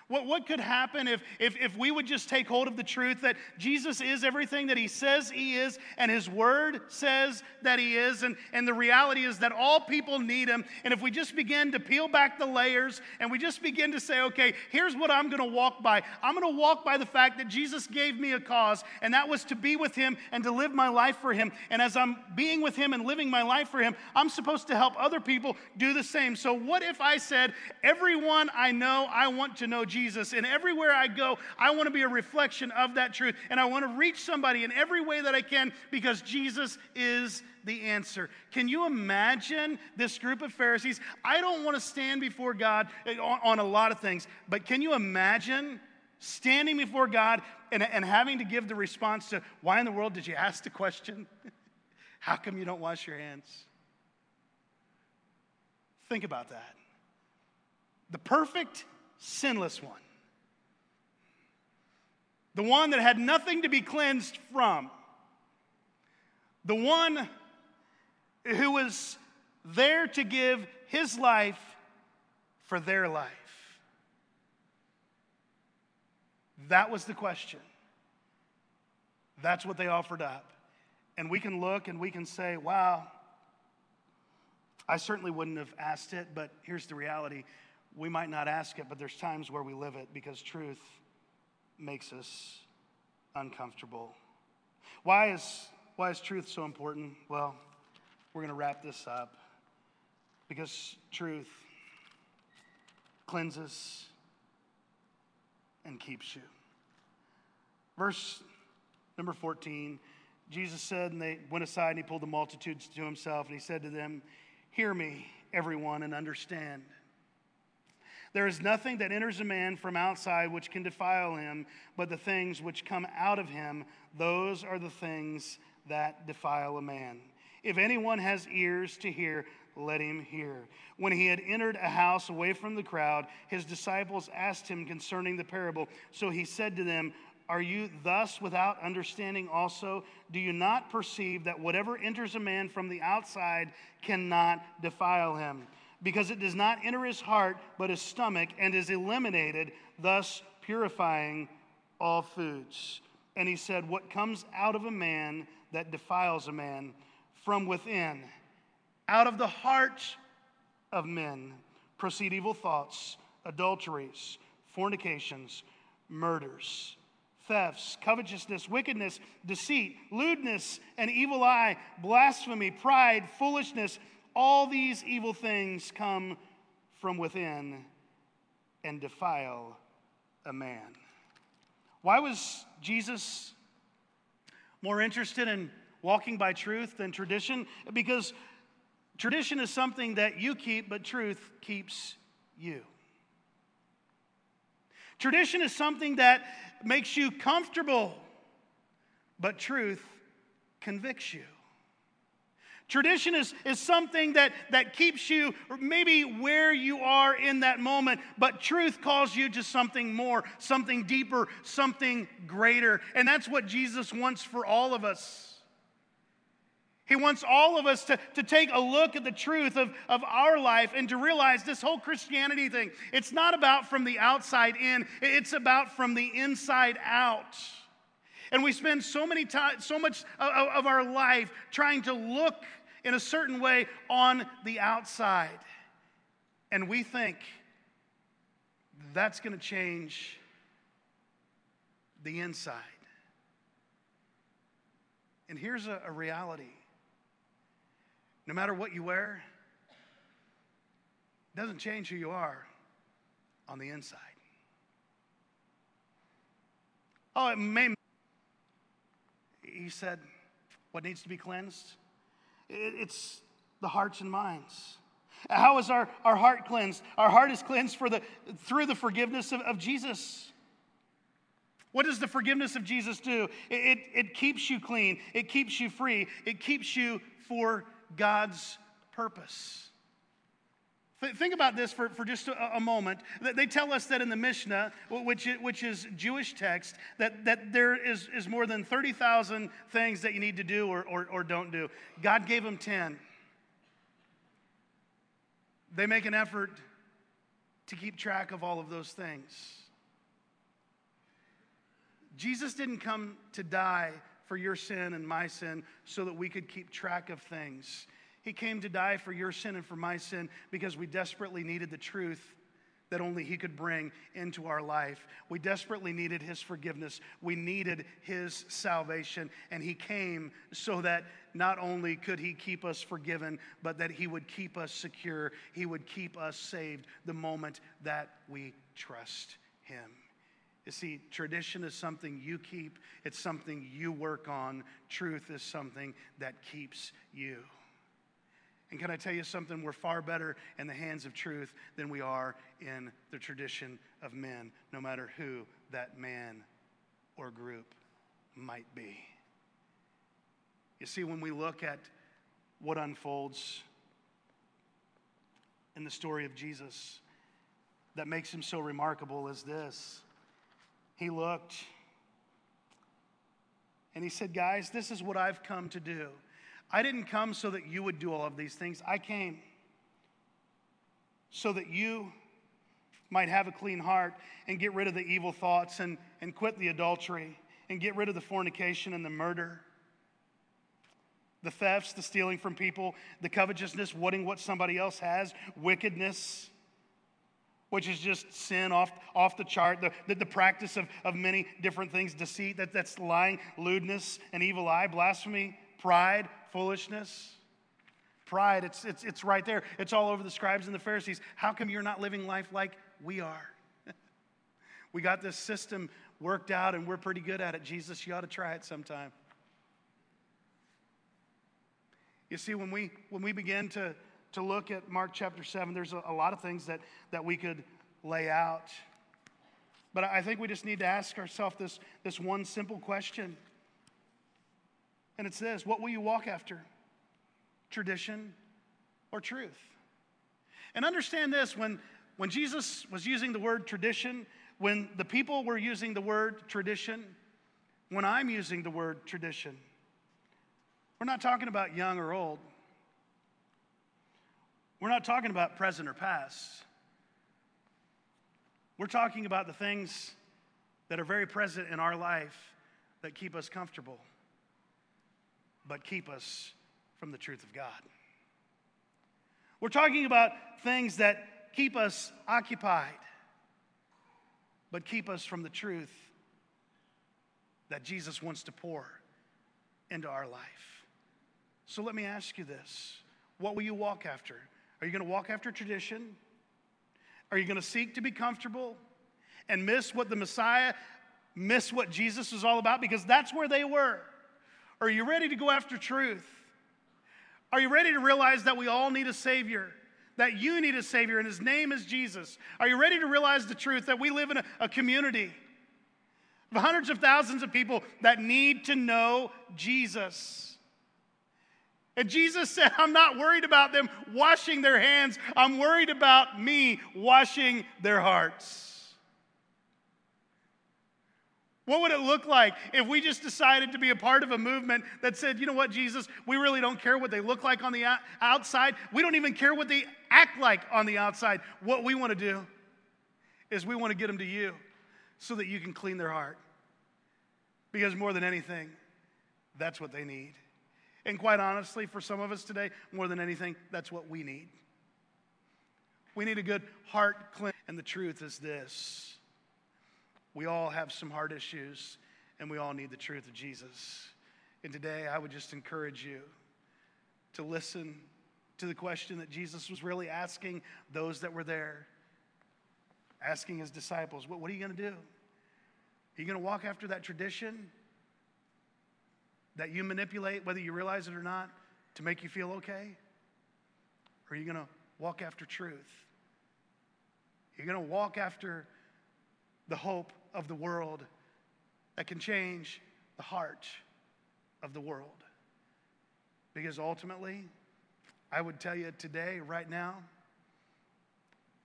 What could happen if we would just take hold of the truth that Jesus is everything that he says he is and his word says that he is, and the reality is that all people need him, and if we just begin to peel back the layers and we just begin to say, okay, here's what I'm going to walk by. I'm going to walk by the fact that Jesus gave me a cause, and that was to be with him and to live my life for him, and as I'm being with him and living my life for him, I'm supposed to help other people do the same. So what if I said, everyone I know, I want to know Jesus? And everywhere I go, I want to be a reflection of that truth. And I want to reach somebody in every way that I can because Jesus is the answer. Can you imagine this group of Pharisees? I don't want to stand before God on a lot of things, but can you imagine standing before God and having to give the response to, why in the world did you ask the question? How come you don't wash your hands? Think about that. The perfect sinless one. The one that had nothing to be cleansed from. The one who was there to give his life for their life. That was the question. That's what they offered up. And we can look and we can say, wow, I certainly wouldn't have asked it, but here's the reality. We might not ask it, but there's times where we live it because truth makes us uncomfortable. Why is truth so important? Well, we're going to wrap this up. Because truth cleanses and keeps you. Verse number 14, Jesus said, and they went aside and he pulled the multitudes to himself, and he said to them, hear me, everyone, and understand. There is nothing that enters a man from outside which can defile him, but the things which come out of him, those are the things that defile a man. If anyone has ears to hear, let him hear. When he had entered a house away from the crowd, his disciples asked him concerning the parable. So he said to them, are you thus without understanding also? Do you not perceive that whatever enters a man from the outside cannot defile him? Because it does not enter his heart, but his stomach, and is eliminated, thus purifying all foods. And he said, what comes out of a man that defiles a man from within, out of the heart of men, proceed evil thoughts, adulteries, fornications, murders, thefts, covetousness, wickedness, deceit, lewdness, an evil eye, blasphemy, pride, foolishness. All these evil things come from within and defile a man. Why was Jesus more interested in walking by truth than tradition? Because tradition is something that you keep, but truth keeps you. Tradition is something that makes you comfortable, but truth convicts you. Tradition is something that keeps you maybe where you are in that moment, but truth calls you to something more, something deeper, something greater. And that's what Jesus wants for all of us. He wants all of us to take a look at the truth of our life and to realize this whole Christianity thing, it's not about from the outside in, it's about from the inside out. And we spend so much of our life trying to look in a certain way on the outside. And we think that's going to change the inside. And here's a reality. No matter what you wear, it doesn't change who you are on the inside. Oh, it may. He said, what needs to be cleansed? It's the hearts and minds. How is our heart cleansed? Our heart is cleansed through the forgiveness of Jesus. What does the forgiveness of Jesus do? It keeps you clean. It keeps you free. It keeps you for God's purpose. Think about this for just a moment. They tell us that in the Mishnah, which is Jewish text, that there is more than 30,000 things that you need to do or don't do. God gave them 10. They make an effort to keep track of all of those things. Jesus didn't come to die for your sin and my sin so that we could keep track of things. He came to die for your sin and for my sin because we desperately needed the truth that only He could bring into our life. We desperately needed His forgiveness. We needed His salvation. And He came so that not only could He keep us forgiven, but that He would keep us secure. He would keep us saved the moment that we trust Him. You see, tradition is something you keep. It's something you work on. Truth is something that keeps you. And can I tell you something? We're far better in the hands of truth than we are in the tradition of men, no matter who that man or group might be. You see, when we look at what unfolds in the story of Jesus, that makes Him so remarkable is this. He looked and He said, guys, this is what I've come to do. I didn't come so that you would do all of these things. I came so that you might have a clean heart and get rid of the evil thoughts and quit the adultery and get rid of the fornication and the murder, the thefts, the stealing from people, the covetousness, wanting what somebody else has, wickedness, which is just sin off the chart, the practice of many different things, deceit, that's lying, lewdness, an evil eye, blasphemy, pride, foolishness. Pride, it's right there. It's all over the scribes and the Pharisees. How come you're not living life like we are? We got this system worked out and we're pretty good at it. Jesus, you ought to try it sometime. You see, when we begin to look at Mark chapter 7, there's a lot of things that we could lay out. But I think we just need to ask ourselves this one simple question. And it's this: what will you walk after? Tradition or truth? And understand this, when Jesus was using the word tradition, when the people were using the word tradition, when I'm using the word tradition, we're not talking about young or old. We're not talking about present or past. We're talking about the things that are very present in our life that keep us comfortable, but keep us from the truth of God. We're talking about things that keep us occupied, but keep us from the truth that Jesus wants to pour into our life. So let me ask you this. What will you walk after? Are you going to walk after tradition? Are you going to seek to be comfortable and miss what Jesus was all about? Because that's where they were. Are you ready to go after truth? Are you ready to realize that we all need a Savior, that you need a Savior, and His name is Jesus? Are you ready to realize the truth that we live in a community of hundreds of thousands of people that need to know Jesus? And Jesus said, I'm not worried about them washing their hands. I'm worried about me washing their hearts. What would it look like if we just decided to be a part of a movement that said, you know what, Jesus, we really don't care what they look like on the outside. We don't even care what they act like on the outside. What we want to do is we want to get them to you so that you can clean their heart. Because more than anything, that's what they need. And quite honestly, for some of us today, more than anything, that's what we need. We need a good heart cleanse. And the truth is this. We all have some heart issues, and we all need the truth of Jesus. And today, I would just encourage you to listen to the question that Jesus was really asking those that were there, asking his disciples, what are you going to do? Are you going to walk after that tradition that you manipulate, whether you realize it or not, to make you feel okay? Or are you going to walk after truth? You're going to walk after the hope of the world that can change the heart of the world. Because ultimately, I would tell you today, right now,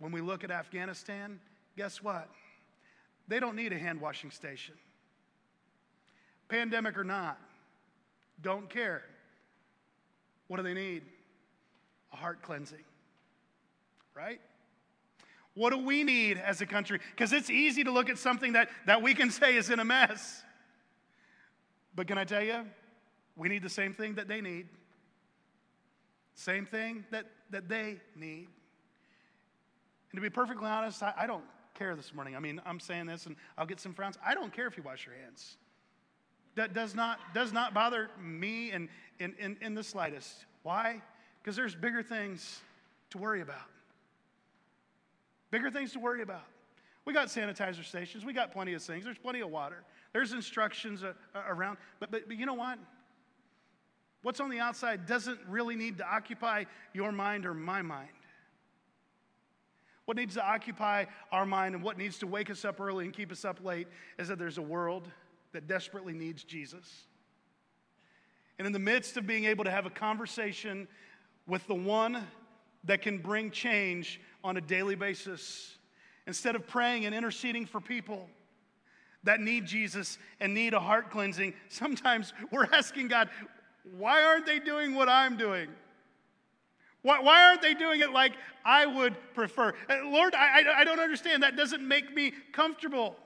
when we look at Afghanistan, guess what? They don't need a hand-washing station. Pandemic or not, don't care. What do they need? A heart cleansing, right? What do we need as a country? Because it's easy to look at something that we can say is in a mess. But can I tell you, we need the same thing that they need. Same thing that they need. And to be perfectly honest, I don't care this morning. I mean, I'm saying this and I'll get some frowns. I don't care if you wash your hands. That does not bother me in the slightest. Why? Because there's bigger things to worry about. Bigger things to worry about. We got sanitizer stations. We got plenty of things. There's plenty of water. There's instructions around. But you know what? What's on the outside doesn't really need to occupy your mind or my mind. What needs to occupy our mind and what needs to wake us up early and keep us up late is that there's a world that desperately needs Jesus. And in the midst of being able to have a conversation with the one that can bring change on a daily basis. Instead of praying and interceding for people that need Jesus and need a heart cleansing, sometimes we're asking God, why aren't they doing what I'm doing? Why aren't they doing it like I would prefer? Lord, I don't understand. That doesn't make me comfortable.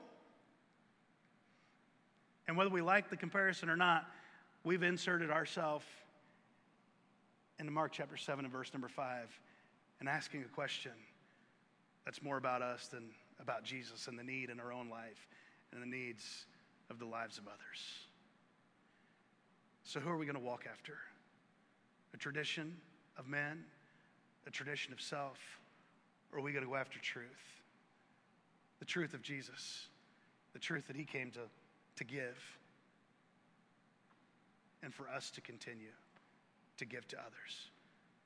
And whether we like the comparison or not, we've inserted ourselves into Mark chapter 7 and verse number 5 and asking a question that's more about us than about Jesus and the need in our own life and the needs of the lives of others. So who are we going to walk after? A tradition of men? A tradition of self? Or are we going to go after truth? The truth of Jesus. The truth that he came to give and for us to continue to give to others.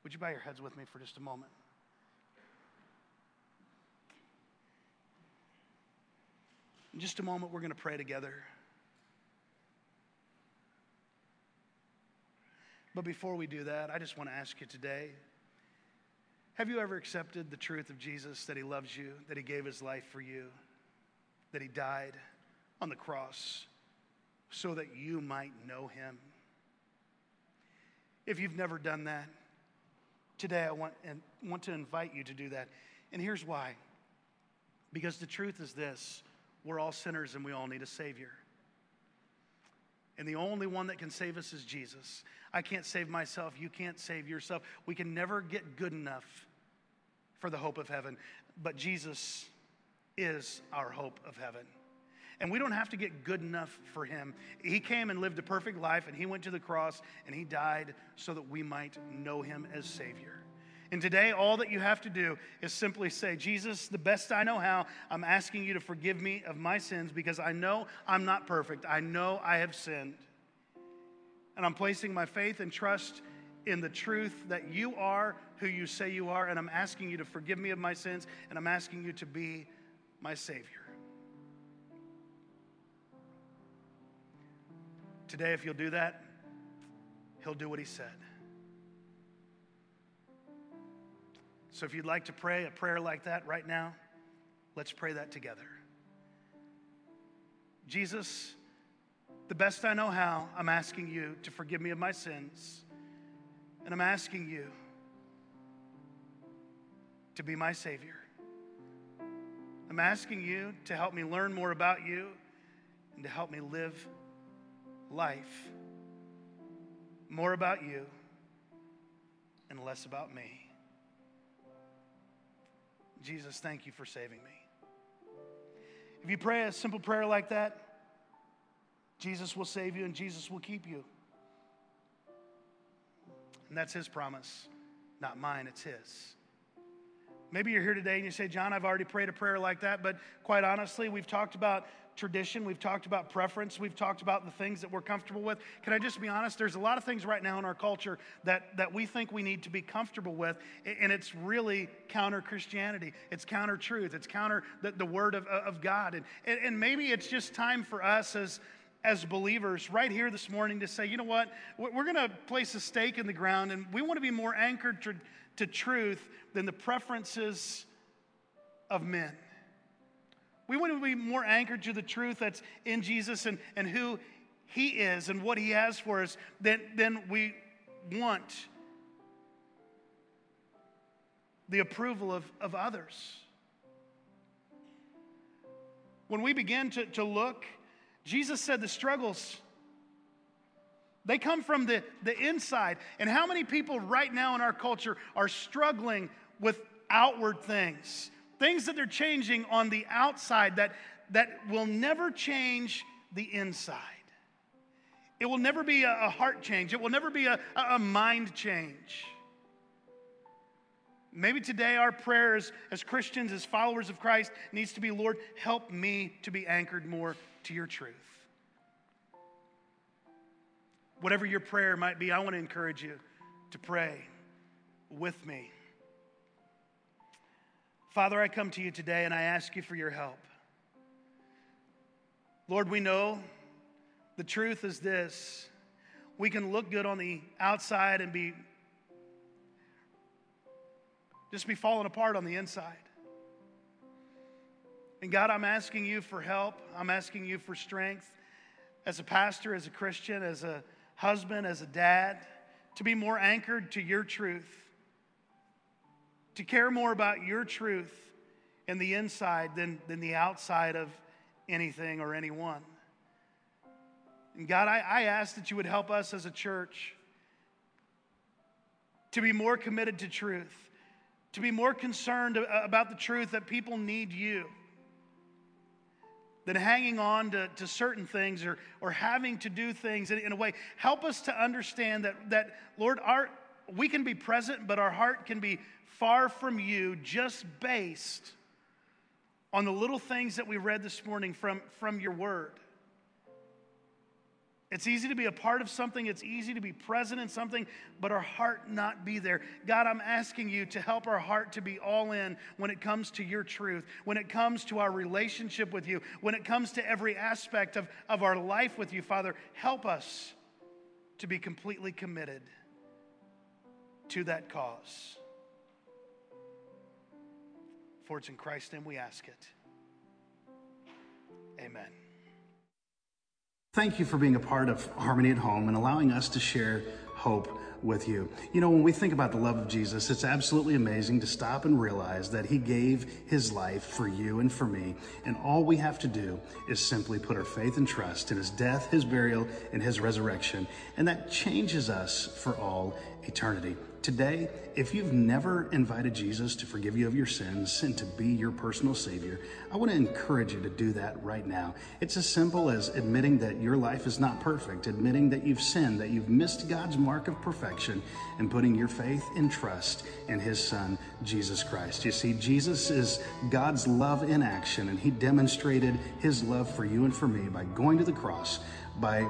Would you bow your heads with me for just a moment? In just a moment, we're going to pray together. But before we do that, I just want to ask you today, have you ever accepted the truth of Jesus, that he loves you, that he gave his life for you, that he died on the cross so that you might know him? If you've never done that, today I want to invite you to do that. And here's why. Because the truth is this. We're all sinners and we all need a Savior. And the only one that can save us is Jesus. I can't save myself. You can't save yourself. We can never get good enough for the hope of heaven. But Jesus is our hope of heaven. And we don't have to get good enough for him. He came and lived a perfect life, and he went to the cross, and he died so that we might know him as Savior. And today, all that you have to do is simply say, Jesus, the best I know how, I'm asking you to forgive me of my sins because I know I'm not perfect. I know I have sinned. And I'm placing my faith and trust in the truth that you are who you say you are, and I'm asking you to forgive me of my sins, and I'm asking you to be my Savior. Today, if you'll do that, he'll do what he said. So if you'd like to pray a prayer like that right now, let's pray that together. Jesus, the best I know how, I'm asking you to forgive me of my sins. And I'm asking you to be my Savior. I'm asking you to help me learn more about you and to help me live life more about you and less about me. Jesus, thank you for saving me. If you pray a simple prayer like that, Jesus will save you and Jesus will keep you. And that's his promise, not mine, it's his. Maybe you're here today and you say, John, I've already prayed a prayer like that, but quite honestly, we've talked about tradition, we've talked about preference, we've talked about the things that we're comfortable with. Can I just be honest? There's a lot of things right now in our culture that we think we need to be comfortable with, and it's really counter-Christianity. It's counter-truth. It's counter the word of God. And maybe it's just time for us as believers right here this morning to say, you know what, we're going to place a stake in the ground, and we want to be more anchored to truth than the preferences of men. We want to be more anchored to the truth that's in Jesus and who he is and what he has for us than we want the approval of others. When we begin to look, Jesus said the struggles, they come from the inside. And how many people right now in our culture are struggling with outward things? Things that they're changing on the outside that will never change the inside. It will never be a heart change. It will never be a mind change. Maybe today our prayer as Christians, as followers of Christ, needs to be, Lord, help me to be anchored more to your truth. Whatever your prayer might be, I want to encourage you to pray with me. Father, I come to you today and I ask you for your help. Lord, we know the truth is this. We can look good on the outside and be falling apart on the inside. And God, I'm asking you for help. I'm asking you for strength as a pastor, as a Christian, as a husband, as a dad, to be more anchored to your truth, to care more about your truth and the inside than the outside of anything or anyone. And God, I ask that you would help us as a church to be more committed to truth, to be more concerned about the truth that people need you, than hanging on to certain things or having to do things in a way. Help us to understand that Lord, we can be present, but our heart can be far from you just based on the little things that we read this morning from your word. It's easy to be a part of something. It's easy to be present in something, but our heart not be there. God, I'm asking you to help our heart to be all in when it comes to your truth, when it comes to our relationship with you, when it comes to every aspect of our life with you, Father. Help us to be completely committed to that cause. For it's in Christ's name we ask it. Amen. Thank you for being a part of Harmony at Home and allowing us to share hope with you. You know, when we think about the love of Jesus, it's absolutely amazing to stop and realize that he gave his life for you and for me. And all we have to do is simply put our faith and trust in his death, his burial, and his resurrection. And that changes us for all eternity. Today, if you've never invited Jesus to forgive you of your sins and to be your personal Savior, I want to encourage you to do that right now. It's as simple as admitting that your life is not perfect, admitting that you've sinned, that you've missed God's mark of perfection, and putting your faith and trust in his Son, Jesus Christ. You see, Jesus is God's love in action, and he demonstrated his love for you and for me by going to the cross, by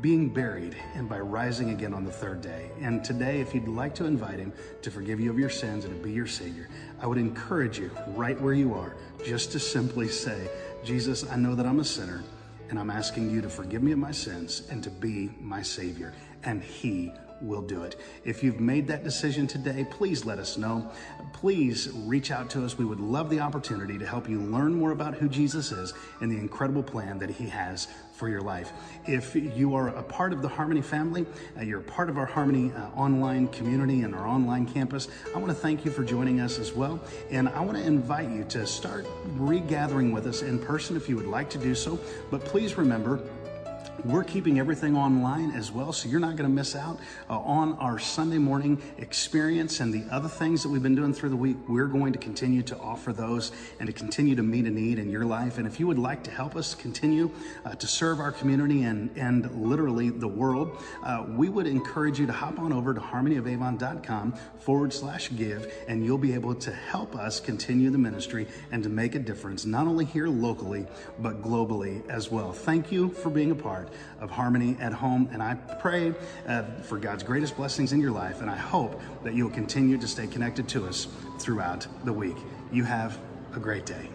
being buried, and by rising again on the third day. And today, if you'd like to invite him to forgive you of your sins and to be your Savior, I would encourage you right where you are just to simply say, Jesus, I know that I'm a sinner, and I'm asking you to forgive me of my sins and to be my Savior. And he will do it. If you've made that decision today, please let us know. Please reach out to us. We would love the opportunity to help you learn more about who Jesus is and the incredible plan that he has for your life. If you are a part of the Harmony family, you're a part of our Harmony online community and our online campus, I want to thank you for joining us as well. And I want to invite you to start regathering with us in person if you would like to do so. But please remember, we're keeping everything online as well, so you're not going to miss out on our Sunday morning experience and the other things that we've been doing through the week. We're going to continue to offer those and to continue to meet a need in your life. And if you would like to help us continue to serve our community and literally the world, we would encourage you to hop on over to harmonyofavon.com/give, and you'll be able to help us continue the ministry and to make a difference, not only here locally, but globally as well. Thank you for being a part of Harmony at Home, and I pray for God's greatest blessings in your life, and I hope that you'll continue to stay connected to us throughout the week. You have a great day.